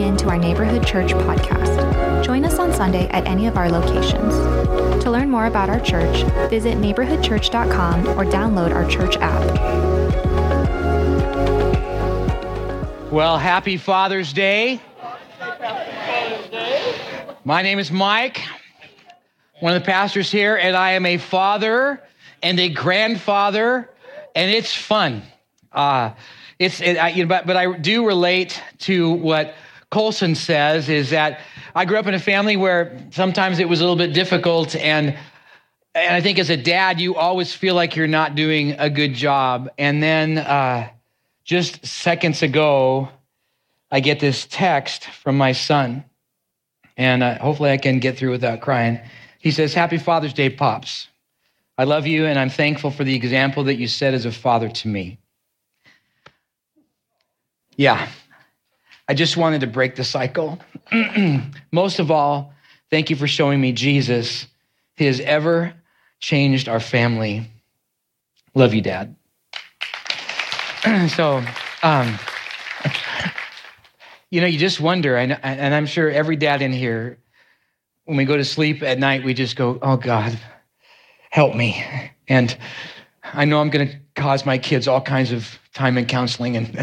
tuning in to our Neighborhood Church podcast. Join us on Sunday at any of our locations. To learn more about our church, visit neighborhoodchurch.com or download our church app. Well, happy Father's Day. My name is Mike, one of the pastors here, and I am a father and a grandfather, and it's fun. But I do relate to what Colson says, is that I grew up in a family where sometimes it was a little bit difficult, and I think as a dad, you always feel like you're not doing a good job. And then just seconds ago, I get this text from my son, and hopefully I can get through without crying. He says, "Happy Father's Day, Pops. I love you, and I'm thankful for the example that you set as a father to me." Yeah. I just wanted to break the cycle. Most of all, thank you for showing me Jesus. He has ever changed our family. Love you, Dad. You just wonder, and I'm sure every dad in here, when we go to sleep at night, we just go, "Oh God, help me." And I know I'm going to cause my kids all kinds of time in counseling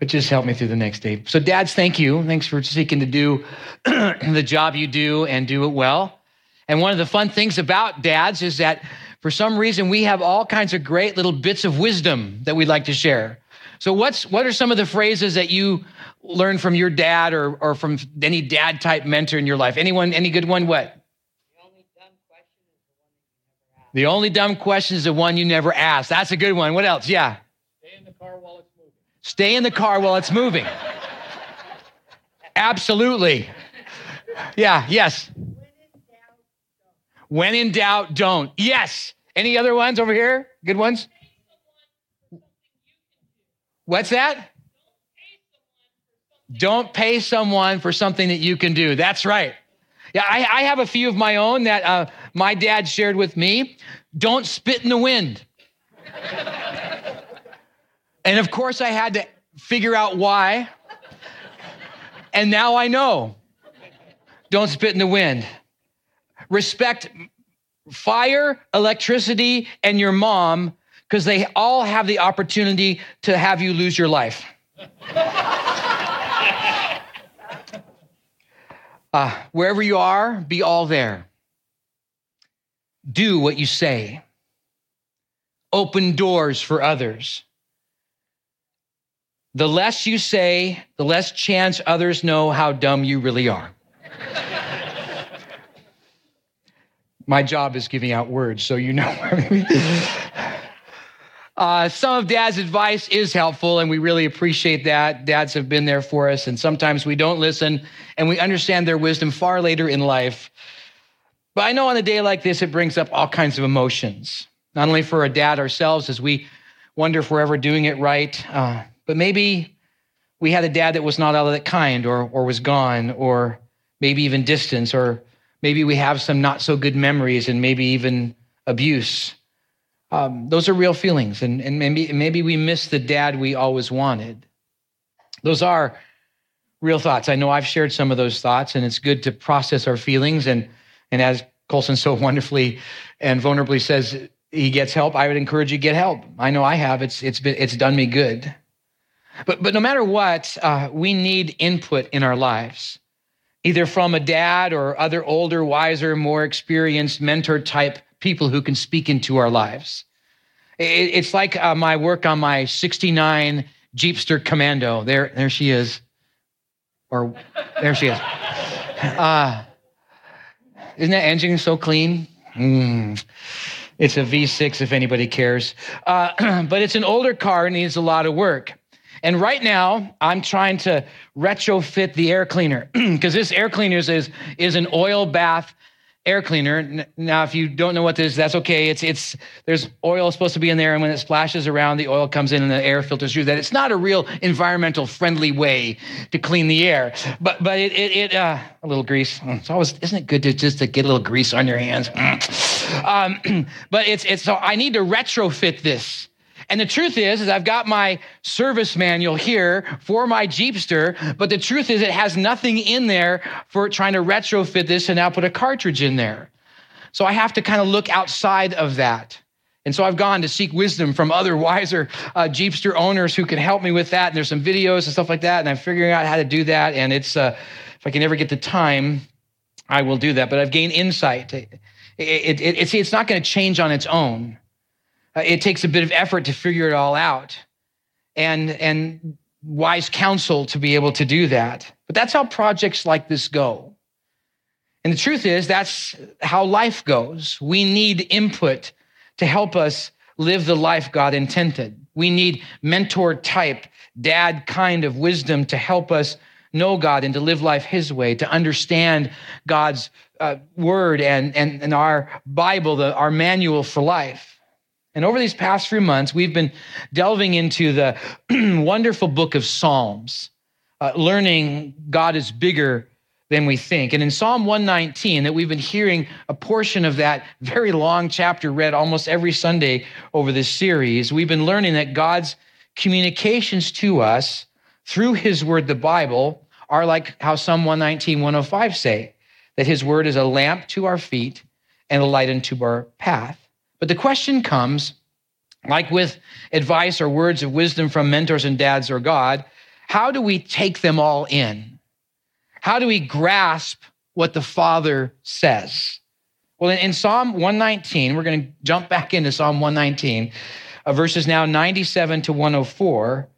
but just help me through the next day. So dads, thank you. Thanks for seeking to do the job you do and do it well. And one of the fun things about dads is that for some reason we have all kinds of great little bits of wisdom that we'd like to share. So what are some of the phrases that you learned from your dad or from any dad type mentor in your life? Anyone, any good one? What? The only dumb question is the one you never asked. That's a good one. What else? Yeah. Stay in the car while it's moving. Absolutely. Yeah, yes. When in doubt, don't. Yes. Any other ones over here? Good ones? What's that? Don't pay someone for something that you can do. That's right. Yeah, I have a few of my own that my dad shared with me. Don't spit in the wind. And of course, I had to figure out why. And now I know. Don't spit in the wind. Respect fire, electricity, and your mom, because they all have the opportunity to have you lose your life. Wherever you are, be all there. Do what you say. Open doors for others. The less you say, the less chance others know how dumb you really are. My job is giving out words, so you know what I mean. Some of Dad's advice is helpful, and we really appreciate that. Dads have been there for us, and sometimes we don't listen, and we understand their wisdom far later in life. But I know on a day like this, it brings up all kinds of emotions, not only for a dad ourselves as we wonder if we're ever doing it right, but maybe we had a dad that was not all that kind or was gone, or maybe even distant, or maybe we have some not so good memories and maybe even abuse. Those are real feelings, and maybe we miss the dad we always wanted. Those are real thoughts. I know I've shared some of those thoughts, and it's good to process our feelings. And as Colson so wonderfully and vulnerably says, he gets help. I would encourage you to get help. I know I have. It's done me good. But no matter what, we need input in our lives, either from a dad or other older, wiser, more experienced mentor-type people who can speak into our lives. It's like my work on my 69 Jeepster Commando. There she is. Or there she is. Isn't that engine so clean? It's a V6 if anybody cares. But it's an older car and needs a lot of work. And right now, I'm trying to retrofit the air cleaner because this air cleaner is an oil bath air cleaner. Now, if you don't know what this is, that's okay. There's oil supposed to be in there, and when it splashes around, the oil comes in and the air filters through that. It's not a real environmental friendly way to clean the air, but it a little grease. It's always, isn't it good to get a little grease on your hands? But so I need to retrofit this. And the truth is I've got my service manual here for my Jeepster, but the truth is it has nothing in there for trying to retrofit this and now put a cartridge in there. So I have to kind of look outside of that. And so I've gone to seek wisdom from other wiser Jeepster owners who can help me with that. And there's some videos and stuff like that. And I'm figuring out how to do that. And it's, if I can ever get the time, I will do that. But I've gained insight. It's not going to change on its own. It takes a bit of effort to figure it all out, and wise counsel to be able to do that. But that's how projects like this go. And the truth is, that's how life goes. We need input to help us live the life God intended. We need mentor type, dad kind of wisdom to help us know God and to live life his way, to understand God's word and our Bible, our manual for life. And over these past few months, we've been delving into the wonderful book of Psalms, learning God is bigger than we think. And in Psalm 119, that we've been hearing a portion of that very long chapter read almost every Sunday over this series, we've been learning that God's communications to us through his word, the Bible, are like how Psalm 119, 105 say, that his word is a lamp to our feet and a light unto our path. But the question comes, like with advice or words of wisdom from mentors and dads or God, how do we take them all in? How do we grasp what the Father says? Well, in Psalm 119, we're going to jump back into Psalm 119, verses now 97 to 104,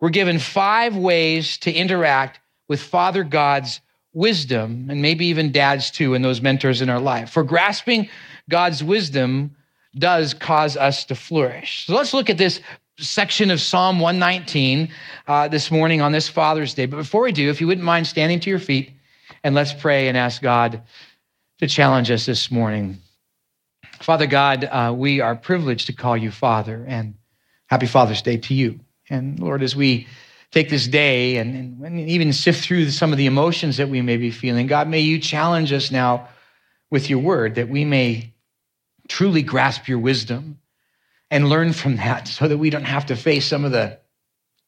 we're given 5 ways to interact with Father God's wisdom, and maybe even dads too, and those mentors in our life. For grasping God's wisdom does cause us to flourish. So let's look at this section of Psalm 119 this morning on this Father's Day. But before we do, if you wouldn't mind standing to your feet, and let's pray and ask God to challenge us this morning. Father God, we are privileged to call you Father, and happy Father's Day to you. And Lord, as we take this day and even sift through some of the emotions that we may be feeling, God, may you challenge us now with your word that we may truly grasp your wisdom and learn from that so that we don't have to face some of the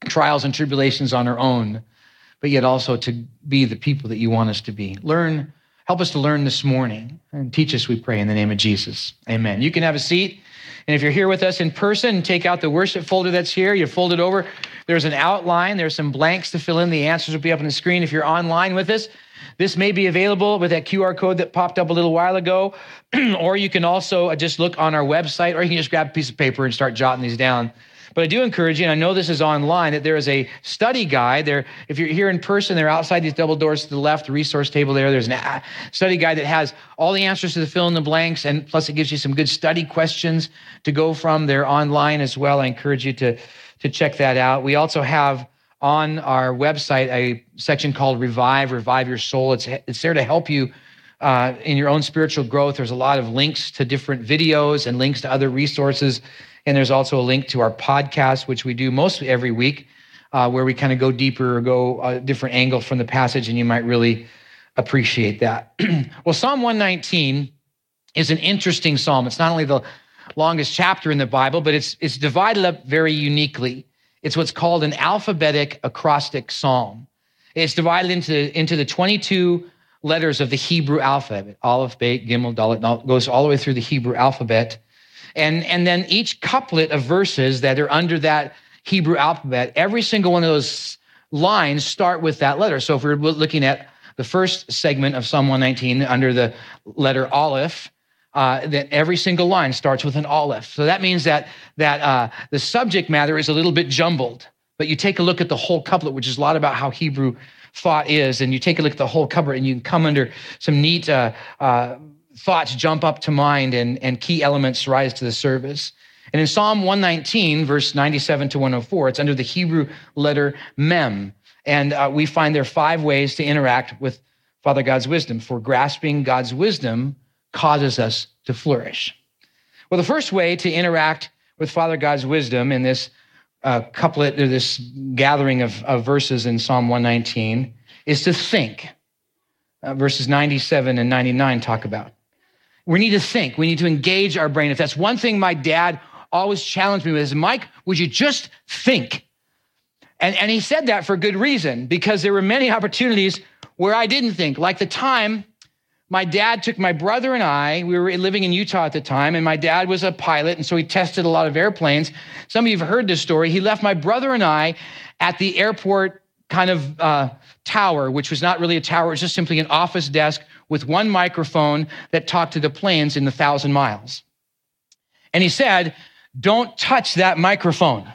trials and tribulations on our own, but yet also to be the people that you want us to be. Help us to learn this morning and teach us, we pray, in the name of Jesus. Amen. You can have a seat. And if you're here with us in person, take out the worship folder that's here. You fold it over. There's an outline. There's some blanks to fill in. The answers will be up on the screen. If you're online with us, this may be available with that QR code that popped up a little while ago. Or you can also just look on our website, or you can just grab a piece of paper and start jotting these down. But I do encourage you, and I know this is online, that there is a study guide there. If you're here in person, they're outside these double doors to the left, the resource table there. There's a study guide that has all the answers to the fill in the blanks, and plus it gives you some good study questions to go from. They're online as well. I encourage you to check that out. We also have on our website a section called Revive Your Soul. It's there to help you in your own spiritual growth. There's a lot of links to different videos and links to other resources. And there's also a link to our podcast, which we do mostly every week, where we kind of go deeper or go a different angle from the passage, and you might really appreciate that. Well, Psalm 119 is an interesting psalm. It's not only the longest chapter in the Bible, but it's divided up very uniquely. It's what's called an alphabetic acrostic psalm. It's divided into the 22 letters of the Hebrew alphabet. Aleph, Beit, Gimel, Dalet, goes all the way through the Hebrew alphabet. And then each couplet of verses that are under that Hebrew alphabet, every single one of those lines start with that letter. So if we're looking at the first segment of Psalm 119 under the letter Aleph, then every single line starts with an Aleph. So that means that the subject matter is a little bit jumbled. But you take a look at the whole couplet, which is a lot about how Hebrew thought is, and you take a look at the whole couplet, and you can come under some neat thoughts jump up to mind and key elements rise to the surface. And in Psalm 119, verse 97 to 104, it's under the Hebrew letter Mem. And we find there are 5 ways to interact with Father God's wisdom, for grasping God's wisdom causes us to flourish. Well, the first way to interact with Father God's wisdom in this couplet, or this gathering of verses in Psalm 119, is to think. Verses 97 and 99 talk about. We need to think. We need to engage our brain. If that's one thing my dad always challenged me with is, Mike, would you just think? And he said that for good reason, because there were many opportunities where I didn't think. Like the time my dad took my brother and I, we were living in Utah at the time, and my dad was a pilot, and so he tested a lot of airplanes. Some of you have heard this story. He left my brother and I at the airport kind of tower, which was not really a tower. It was just simply an office desk with one microphone that talked to the planes in the 1,000 miles. And he said, don't touch that microphone.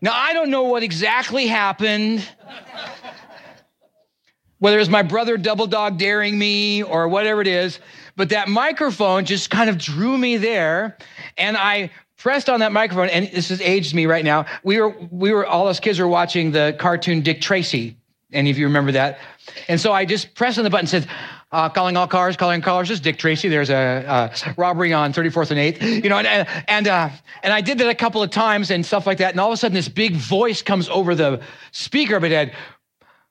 Now, I don't know what exactly happened, whether it was my brother double dog daring me or whatever it is, but that microphone just kind of drew me there. And I pressed on that microphone, and this has aged me right now. We were all us kids were watching the cartoon Dick Tracy. Any of you remember that? And so I just pressed on the button and said, calling all cars, this is Dick Tracy. There's a robbery on 34th and 8th. You know, and I did that a couple of times and stuff like that. And all of a sudden, this big voice comes over the speaker, but it had,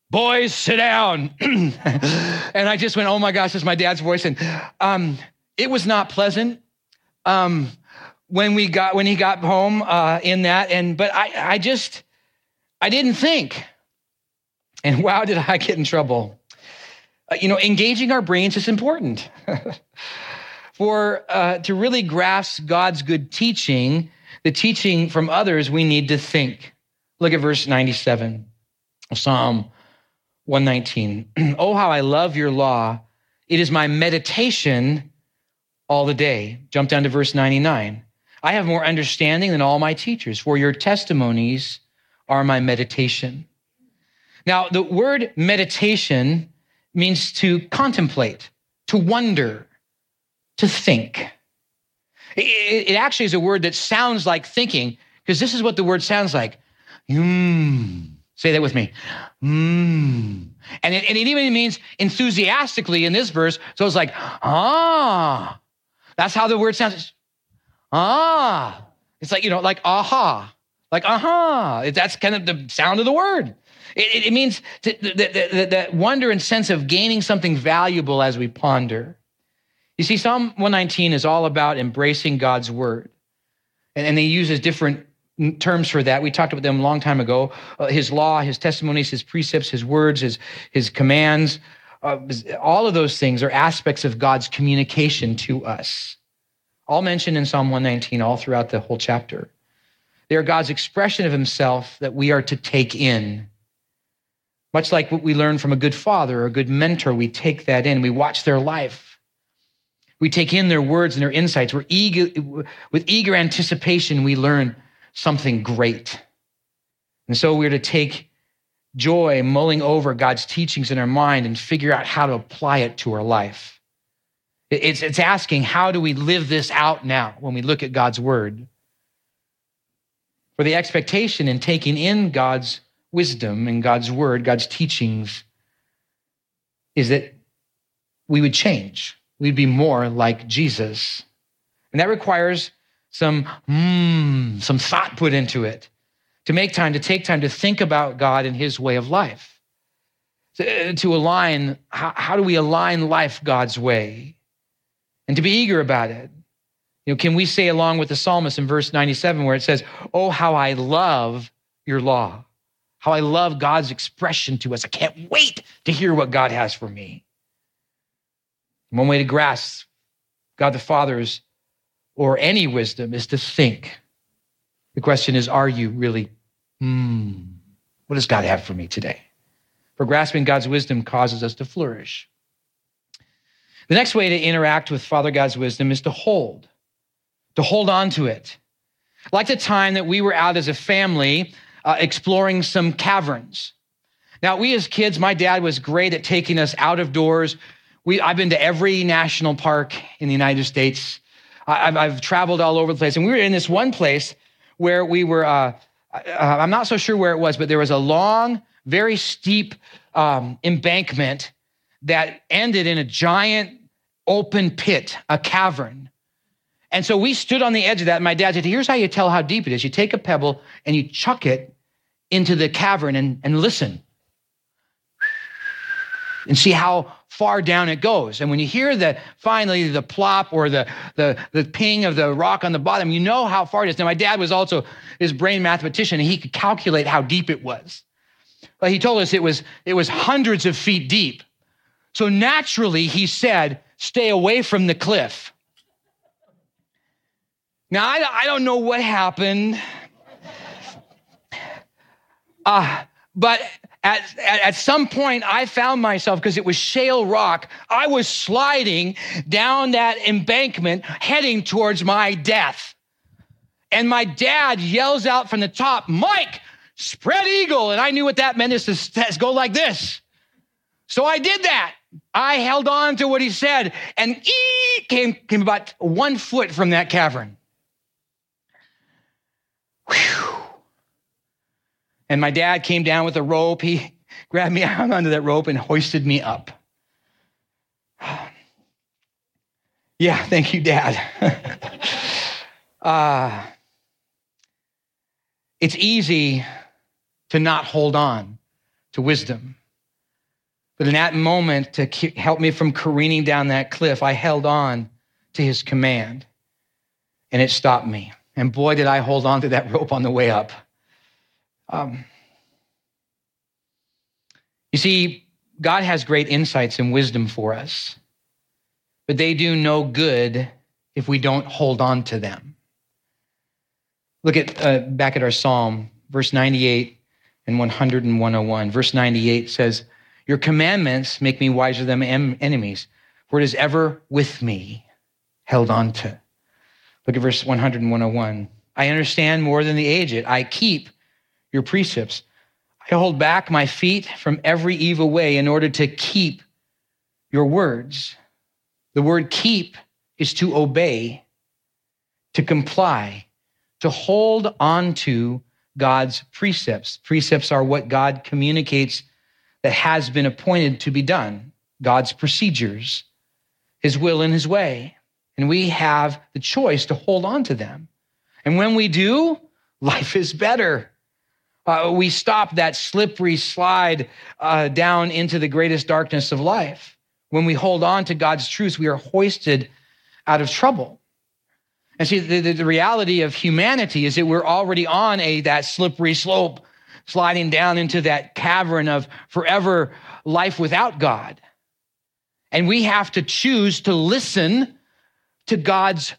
boys, sit down. And I just went, oh my gosh, this is my dad's voice. And it was not pleasant. When he got home in that, but I didn't think. And wow, did I get in trouble. Engaging our brains is important. To really grasp God's good teaching, the teaching from others, we need to think. Look at verse 97 of Psalm 119. Oh, how I love your law. It is my meditation all the day. Jump down to verse 99. I have more understanding than all my teachers, for your testimonies are my meditation. Now, the word meditation means to contemplate, to wonder, to think. It actually is a word that sounds like thinking, because this is what the word sounds like. Say that with me. And it even means enthusiastically in this verse. So it's like, that's how the word sounds. It's like, like aha, like aha. That's kind of the sound of the word. It means that wonder and sense of gaining something valuable as we ponder. You see, Psalm 119 is all about embracing God's word. And he uses different terms for that. We talked about them a long time ago. His law, his testimonies, his precepts, his words, his commands. All of those things are aspects of God's communication to us. All mentioned in Psalm 119, all throughout the whole chapter. They are God's expression of himself that we are to take in. Much like what we learn from a good father or a good mentor, we take that in. We watch their life. We take in their words and their insights. With eager anticipation, we learn something great. And so we're to take joy mulling over God's teachings in our mind and figure out how to apply it to our life. It's asking, how do we live this out now when we look at God's word? For the expectation in taking in God's wisdom and God's word, God's teachings, is that we would change. We'd be more like Jesus. And that requires some thought put into it, to make time, to take time to think about God and his way of life, to align, how do we align life God's way, and to be eager about it. Can we say along with the psalmist in verse 97 where it says, oh, how I love your law. How I love God's expression to us. I can't wait to hear what God has for me. One way to grasp God the Father's or any wisdom is to think. The question is, are you really, what does God have for me today? For grasping God's wisdom causes us to flourish. The next way to interact with Father God's wisdom is to hold on to it. Like the time that we were out as a family, exploring some caverns. Now, we as kids, my dad was great at taking us out of doors. I've been to every national park in the United States. I've traveled all over the place. And we were in this one place where we were, I'm not so sure where it was, but there was a long, very steep embankment that ended in a giant open pit, a cavern. And so we stood on the edge of that. And my dad said, here's how you tell how deep it is. You take a pebble and you chuck it into the cavern and listen and see how far down it goes. And when you hear the finally the plop or the ping of the rock on the bottom, you know how far it is. Now, my dad was also his brain mathematician, and he could calculate how deep it was. But he told us it was hundreds of feet deep. So naturally, he said, stay away from the cliff. Now, I don't know what happened, but at some point, I found myself, because it was shale rock, I was sliding down that embankment, heading towards my death. And my dad yells out from the top, Mike, spread eagle. And I knew what that meant is to go like this. So I did that. I held on to what he said, and came about 1 foot from that cavern. Whew. And my dad came down with a rope. He grabbed me, hung onto that rope, and hoisted me up. Yeah, thank you, Dad. It's easy to not hold on to wisdom. But in that moment, to help me from careening down that cliff, I held on to his command, and it stopped me. And boy, did I hold on to that rope on the way up. You see, God has great insights and wisdom for us, but they do no good if we don't hold on to them. Look at back at our Psalm, verse 98 and 100 and 101. Verse 98 says, your commandments make me wiser than my enemies, for it is ever with me, held on to. Look at verse 100 and 101. I understand more than the aged. I keep your precepts. I hold back my feet from every evil way in order to keep your words. The word keep is to obey, to comply, to hold on to God's precepts. Precepts are what God communicates that has been appointed to be done, God's procedures, his will and his way. And we have the choice to hold on to them. And when we do, life is better. We stop that slippery slide down into the greatest darkness of life. When we hold on to God's truth, we are hoisted out of trouble. And see, the reality of humanity is that we're already on that slippery slope, sliding down into that cavern of forever life without God. And we have to choose to listen to God's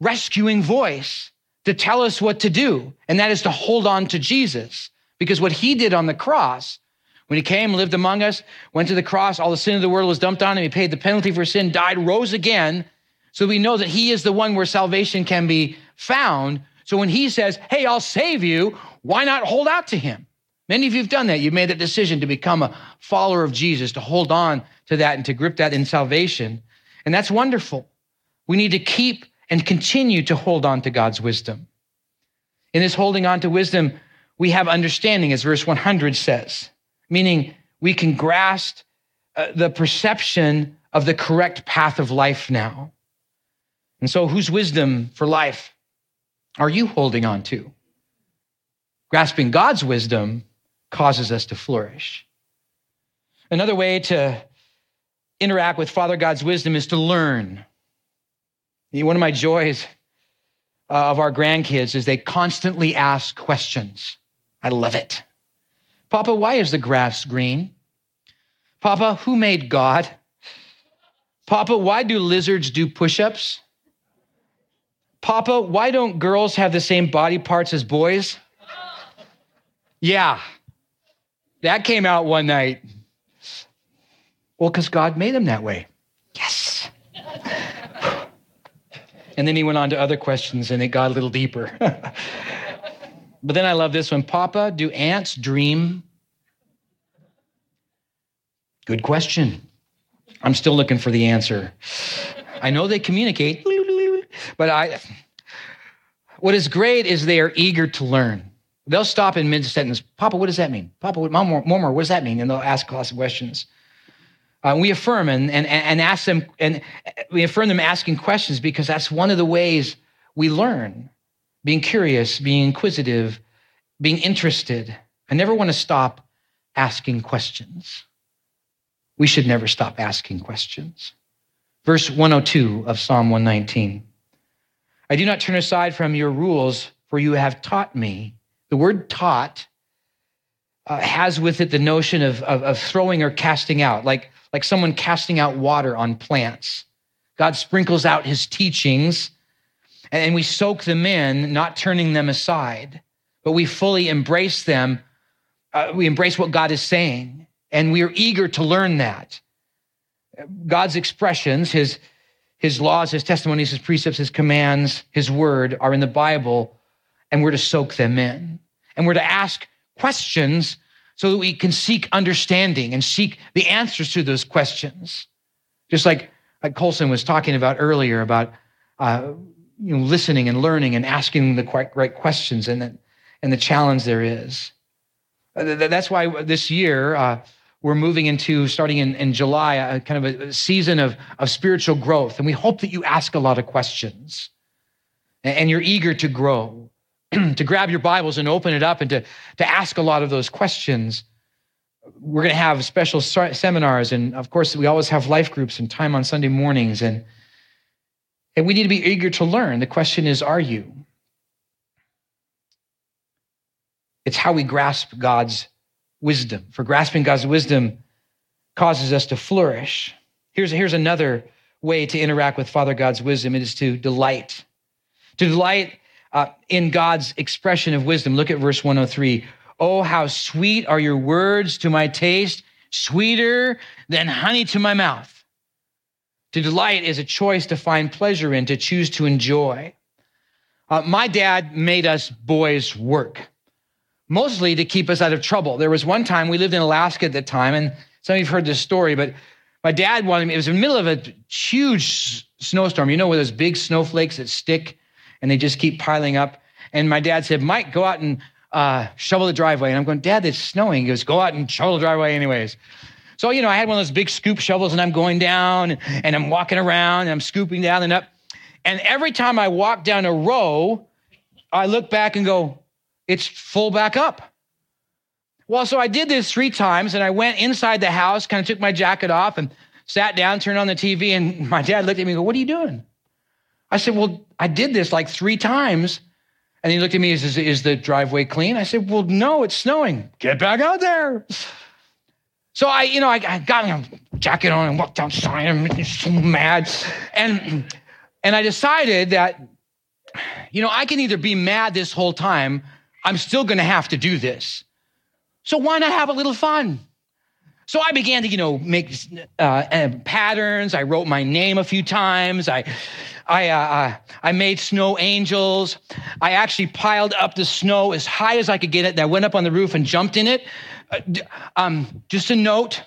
rescuing voice to tell us what to do. And that is to hold on to Jesus, because what he did on the cross, when he came, lived among us, went to the cross, all the sin of the world was dumped on him. He paid the penalty for sin, died, rose again. So we know that he is the one where salvation can be found. So when he says, hey, I'll save you, why not hold out to him? Many of you have done that. You've made that decision to become a follower of Jesus, to hold on to that and to grip that in salvation. And that's wonderful. We need to keep and continue to hold on to God's wisdom. In this holding on to wisdom, we have understanding, as verse 100 says, meaning we can grasp the perception of the correct path of life now. And so whose wisdom for life are you holding on to? Grasping God's wisdom causes us to flourish. Another way to interact with Father God's wisdom is to learn. One of my joys of our grandkids is they constantly ask questions. I love it. Papa, why is the grass green? Papa, who made God? Papa, why do lizards do push-ups? Papa, why don't girls have the same body parts as boys? Yeah, that came out one night. Well, because God made them that way. Yes. And then he went on to other questions, and it got a little deeper. But then I love this one. Papa, do ants dream? Good question. I'm still looking for the answer. I know they communicate. But what is great is they are eager to learn. They'll stop in mid-sentence. Papa, what does that mean? Papa, Mom, what does that mean? And they'll ask lots of questions. We affirm and ask them, and we affirm them asking questions, because that's one of the ways we learn: being curious, being inquisitive, being interested. I never want to stop asking questions. we should never stop asking questions. Verse 102 of Psalm 119. I do not turn aside from your rules, for you have taught me. The word taught has with it the notion of throwing or casting out, like someone casting out water on plants. God sprinkles out his teachings, and we soak them in, not turning them aside, but we fully embrace them. We embrace what God is saying, and we are eager to learn that. God's expressions, his laws, his testimonies, his precepts, his commands, his word are in the Bible, and we're to soak them in. And we're to ask questions so that we can seek understanding and seek the answers to those questions. Just like Colson was talking about earlier about listening and learning and asking the right questions and the challenge there is. That's why this year we're moving into, starting in July, kind of a season of spiritual growth. And we hope that you ask a lot of questions and you're eager to grow, to grab your Bibles and open it up and to ask a lot of those questions. We're going to have special seminars. And of course, we always have life groups and time on Sunday mornings. And we need to be eager to learn. The question is, are you? It's how we grasp God's wisdom. For grasping God's wisdom causes us to flourish. Here's another way to interact with Father God's wisdom. It is to delight. To delight in God's expression of wisdom. Look at verse 103. Oh, how sweet are your words to my taste, sweeter than honey to my mouth. To delight is a choice to find pleasure in, to choose to enjoy. My dad made us boys work, mostly to keep us out of trouble. There was one time, we lived in Alaska at the time, and some of you have heard this story, but my dad wanted me, it was in the middle of a huge snowstorm, with those big snowflakes that stick, and they just keep piling up. And my dad said, Mike, go out and shovel the driveway. And I'm going, Dad, it's snowing. He goes, go out and shovel the driveway anyways. So, I had one of those big scoop shovels and I'm going down and I'm walking around and I'm scooping down and up. And every time I walk down a row, I look back and go, it's full back up. Well, so I did this 3 times and I went inside the house, kind of took my jacket off and sat down, turned on the TV. And my dad looked at me and go, what are you doing? I said, well, I did this like 3 times. And he looked at me and says, is the driveway clean? I said, well, no, it's snowing. Get back out there. So I got my jacket on and walked outside. I'm so mad. And I decided that, I can either be mad this whole time, I'm still going to have to do this. So why not have a little fun? So I began to, make patterns. I wrote my name a few times. I made snow angels. I actually piled up the snow as high as I could get it. And I went up on the roof and jumped in it. Just a note,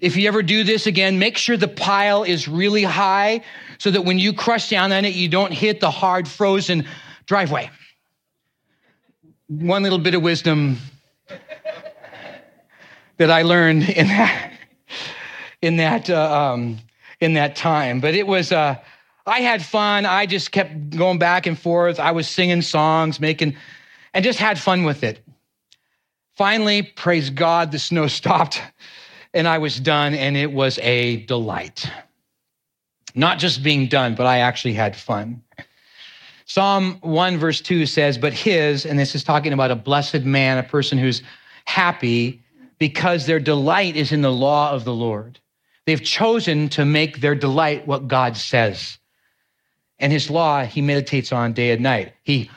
if you ever do this again, make sure the pile is really high so that when you crush down on it, you don't hit the hard frozen driveway. One little bit of wisdom that I learned in that time. But it was, I had fun. I just kept going back and forth. I was singing songs, and just had fun with it. Finally, praise God, the snow stopped and I was done, and it was a delight. Not just being done, but I actually had fun. Psalm 1 verse 2 says, but his, and this is talking about a blessed man, a person who's happy because their delight is in the law of the Lord. They've chosen to make their delight what God says. And his law, he meditates on day and night. He,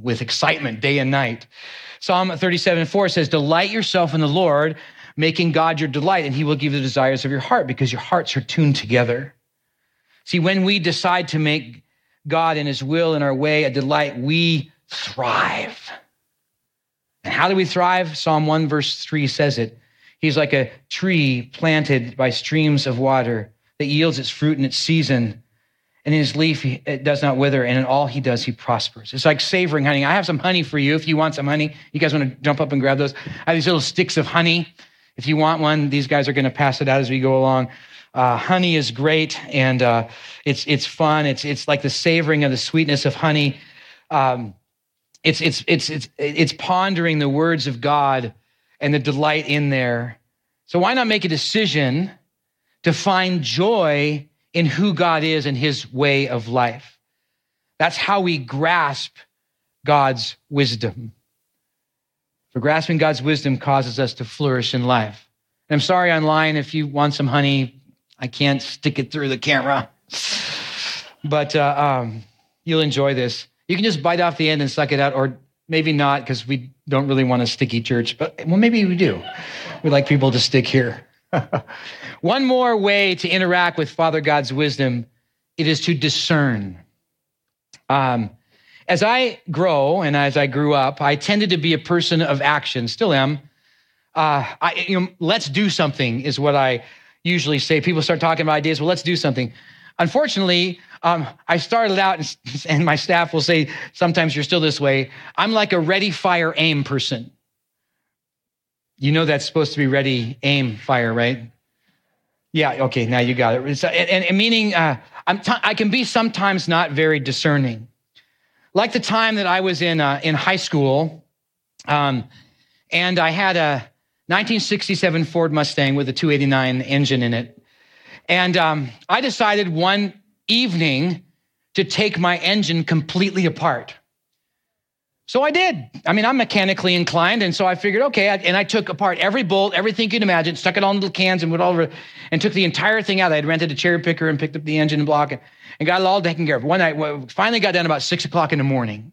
with excitement, day and night. Psalm 37:4 says, delight yourself in the Lord, making God your delight, and he will give you the desires of your heart because your hearts are tuned together. See, when we decide to make God and his will in our way a delight, we thrive. And how do we thrive? Psalm 1 verse 3 says it. He's like a tree planted by streams of water that yields its fruit in its season. And in his leaf, it does not wither. And in all he does, he prospers. It's like savoring honey. I have some honey for you if you want some honey. You guys want to jump up and grab those? I have these little sticks of honey. If you want one, these guys are going to pass it out as we go along. Honey is great, and it's fun. It's like the savoring of the sweetness of honey. It's pondering the words of God and the delight in there. So why not make a decision to find joy in who God is and his way of life? That's how we grasp God's wisdom. For grasping God's wisdom causes us to flourish in life. And I'm sorry online, if you want some honey, I can't stick it through the camera. But you'll enjoy this. You can just bite off the end and suck it out, or maybe not, because we don't really want a sticky church. But, well, maybe we do. We like people to stick here. One more way to interact with Father God's wisdom, it is to discern. As I grow and as I grew up, I tended to be a person of action, still am. Let's do something is what I usually say. People start talking about ideas. Well, let's do something. Unfortunately, I started out, and my staff will say, sometimes you're still this way. I'm like a ready, fire, aim person. You know that's supposed to be ready, aim, fire, right? Yeah, okay, now you got it. And meaning I can be sometimes not very discerning. Like the time that I was in high school, and I had a 1967 Ford Mustang with a 289 engine in it. And I decided one evening to take my engine completely apart. So I did. I mean, I'm mechanically inclined, and so I figured, okay, and I took apart every bolt, everything you can imagine, stuck it all in little cans and went all over, and took the entire thing out. I had rented a cherry picker and picked up the engine block and got it all taken care of. One night, finally got down about 6 o'clock in the morning.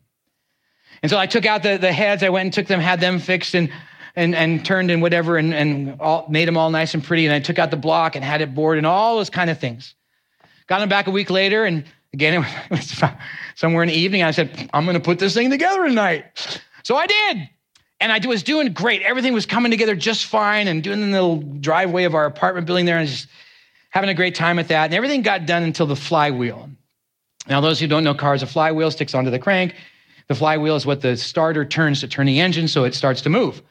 And so I took out the heads, I went and took them, had them fixed, and turned and whatever, and all, made them all nice and pretty. And I took out the block and had it bored and all those kind of things. Got them back a week later. And again, it was somewhere in the evening. I said, I'm going to put this thing together tonight. So I did. And I was doing great. Everything was coming together just fine and doing the little driveway of our apartment building there and just having a great time at that. And everything got done until the flywheel. Now, those who don't know cars, a flywheel sticks onto the crank. The flywheel is what the starter turns to turn the engine, so it starts to move.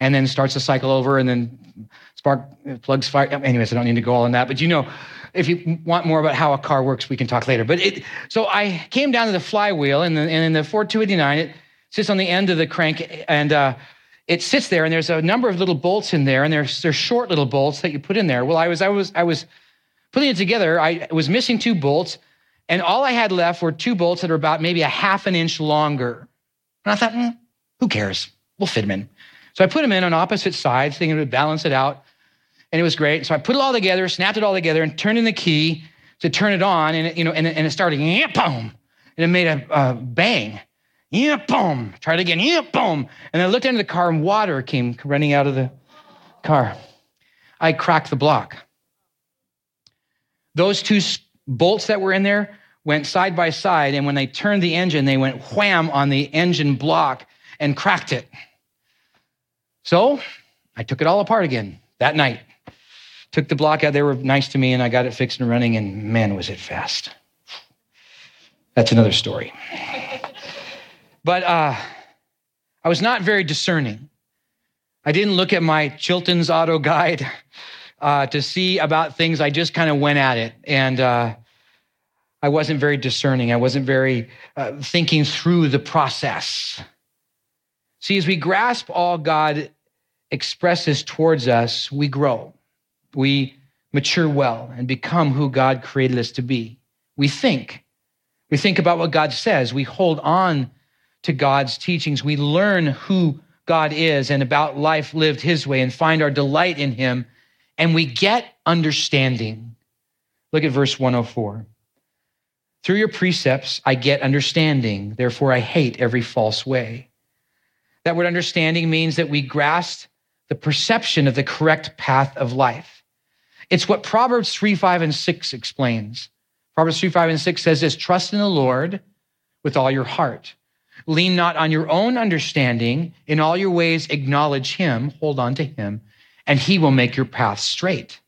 And then starts the cycle over, and then spark plugs fire. Anyways, I don't need to go all on that. But you know, if you want more about how a car works, we can talk later. But so I came down to the flywheel, and in the Ford 289, it sits on the end of the crank, and it sits there. And there's a number of little bolts in there, and there's short little bolts that you put in there. Well, I was putting it together. I was missing two bolts, and all I had left were two bolts that are about maybe a half an inch longer. And I thought, who cares? We'll fit them in. So I put them in on opposite sides, thinking it would balance it out, and it was great. So I put it all together, snapped it all together, and turned in the key to turn it on, and it started, yeah, boom, and it made a bang, yeah, boom. Tried again, yeah, boom, and I looked into the car, and water came running out of the car. I cracked the block. Those two bolts that were in there went side by side, and when they turned the engine, they went wham on the engine block and cracked it. So I took it all apart again that night. Took the block out. They were nice to me, and I got it fixed and running, and man, was it fast. That's another story. But I was not very discerning. I didn't look at my Chilton's auto guide to see about things. I just kind of went at it, and I wasn't very discerning. I wasn't very thinking through the process. See, as we grasp all God expresses towards us, we grow. We mature well and become who God created us to be. We think. We think about what God says. We hold on to God's teachings. We learn who God is and about life lived his way and find our delight in him. And we get understanding. Look at verse 104. Through your precepts, I get understanding. Therefore, I hate every false way. That word understanding means that we grasp the perception of the correct path of life. It's what Proverbs 3, 5, and 6 explains. Proverbs 3, 5, and 6 says this, trust in the Lord with all your heart. Lean not on your own understanding. In all your ways, acknowledge him, hold on to him, and he will make your path straight.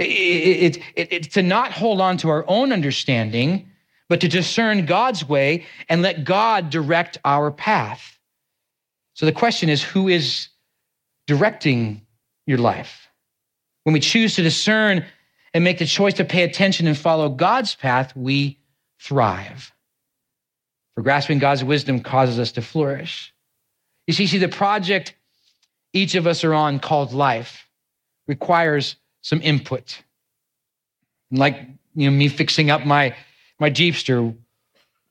It's to not hold on to our own understanding, but to discern God's way and let God direct our path. So the question is, who is directing your life? When we choose to discern and make the choice to pay attention and follow God's path, we thrive. For grasping God's wisdom causes us to flourish. You see the project each of us are on called life requires some input. Like, you know, me fixing up my Jeepster,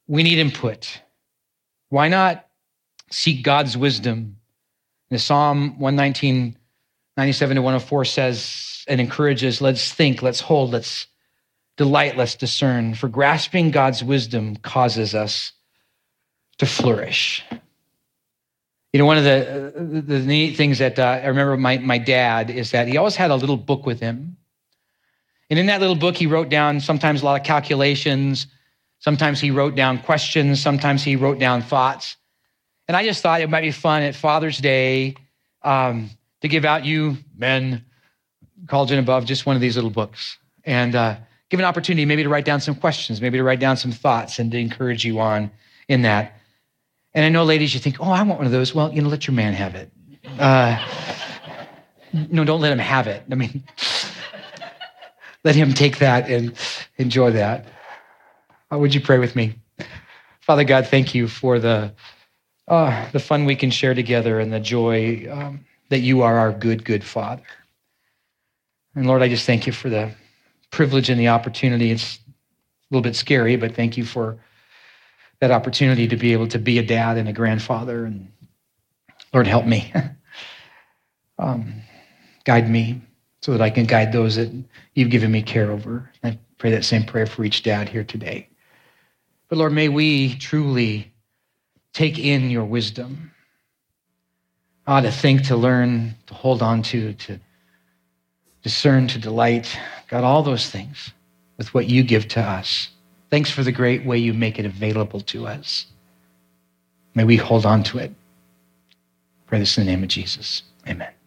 we need input. Why not seek God's wisdom? And Psalm 119, 97 to 104 says and encourages, let's think, let's hold, let's delight, let's discern. For grasping God's wisdom causes us to flourish. You know, one of the neat things that I remember my dad is that he always had a little book with him. And in that little book, he wrote down sometimes a lot of calculations. Sometimes he wrote down questions. Sometimes he wrote down thoughts. And I just thought it might be fun at Father's Day to give out you men, college and above, just one of these little books. And give an opportunity maybe to write down some questions, maybe to write down some thoughts and to encourage you on in that. And I know, ladies, you think, oh, I want one of those. Well, you know, let your man have it. No, don't let him have it. I mean, let him take that and enjoy that. Would you pray with me? Father God, thank you for the fun we can share together and the joy that you are our good, good Father. And Lord, I just thank you for the privilege and the opportunity. It's a little bit scary, but thank you for that opportunity to be able to be a dad and a grandfather. And Lord, help me. Guide me so that I can guide those that you've given me care over. I pray that same prayer for each dad here today. But Lord, may we truly take in your wisdom. To think, to learn, to hold on to discern, to delight. God, all those things with what you give to us. Thanks for the great way you make it available to us. May we hold on to it. Pray this in the name of Jesus. Amen.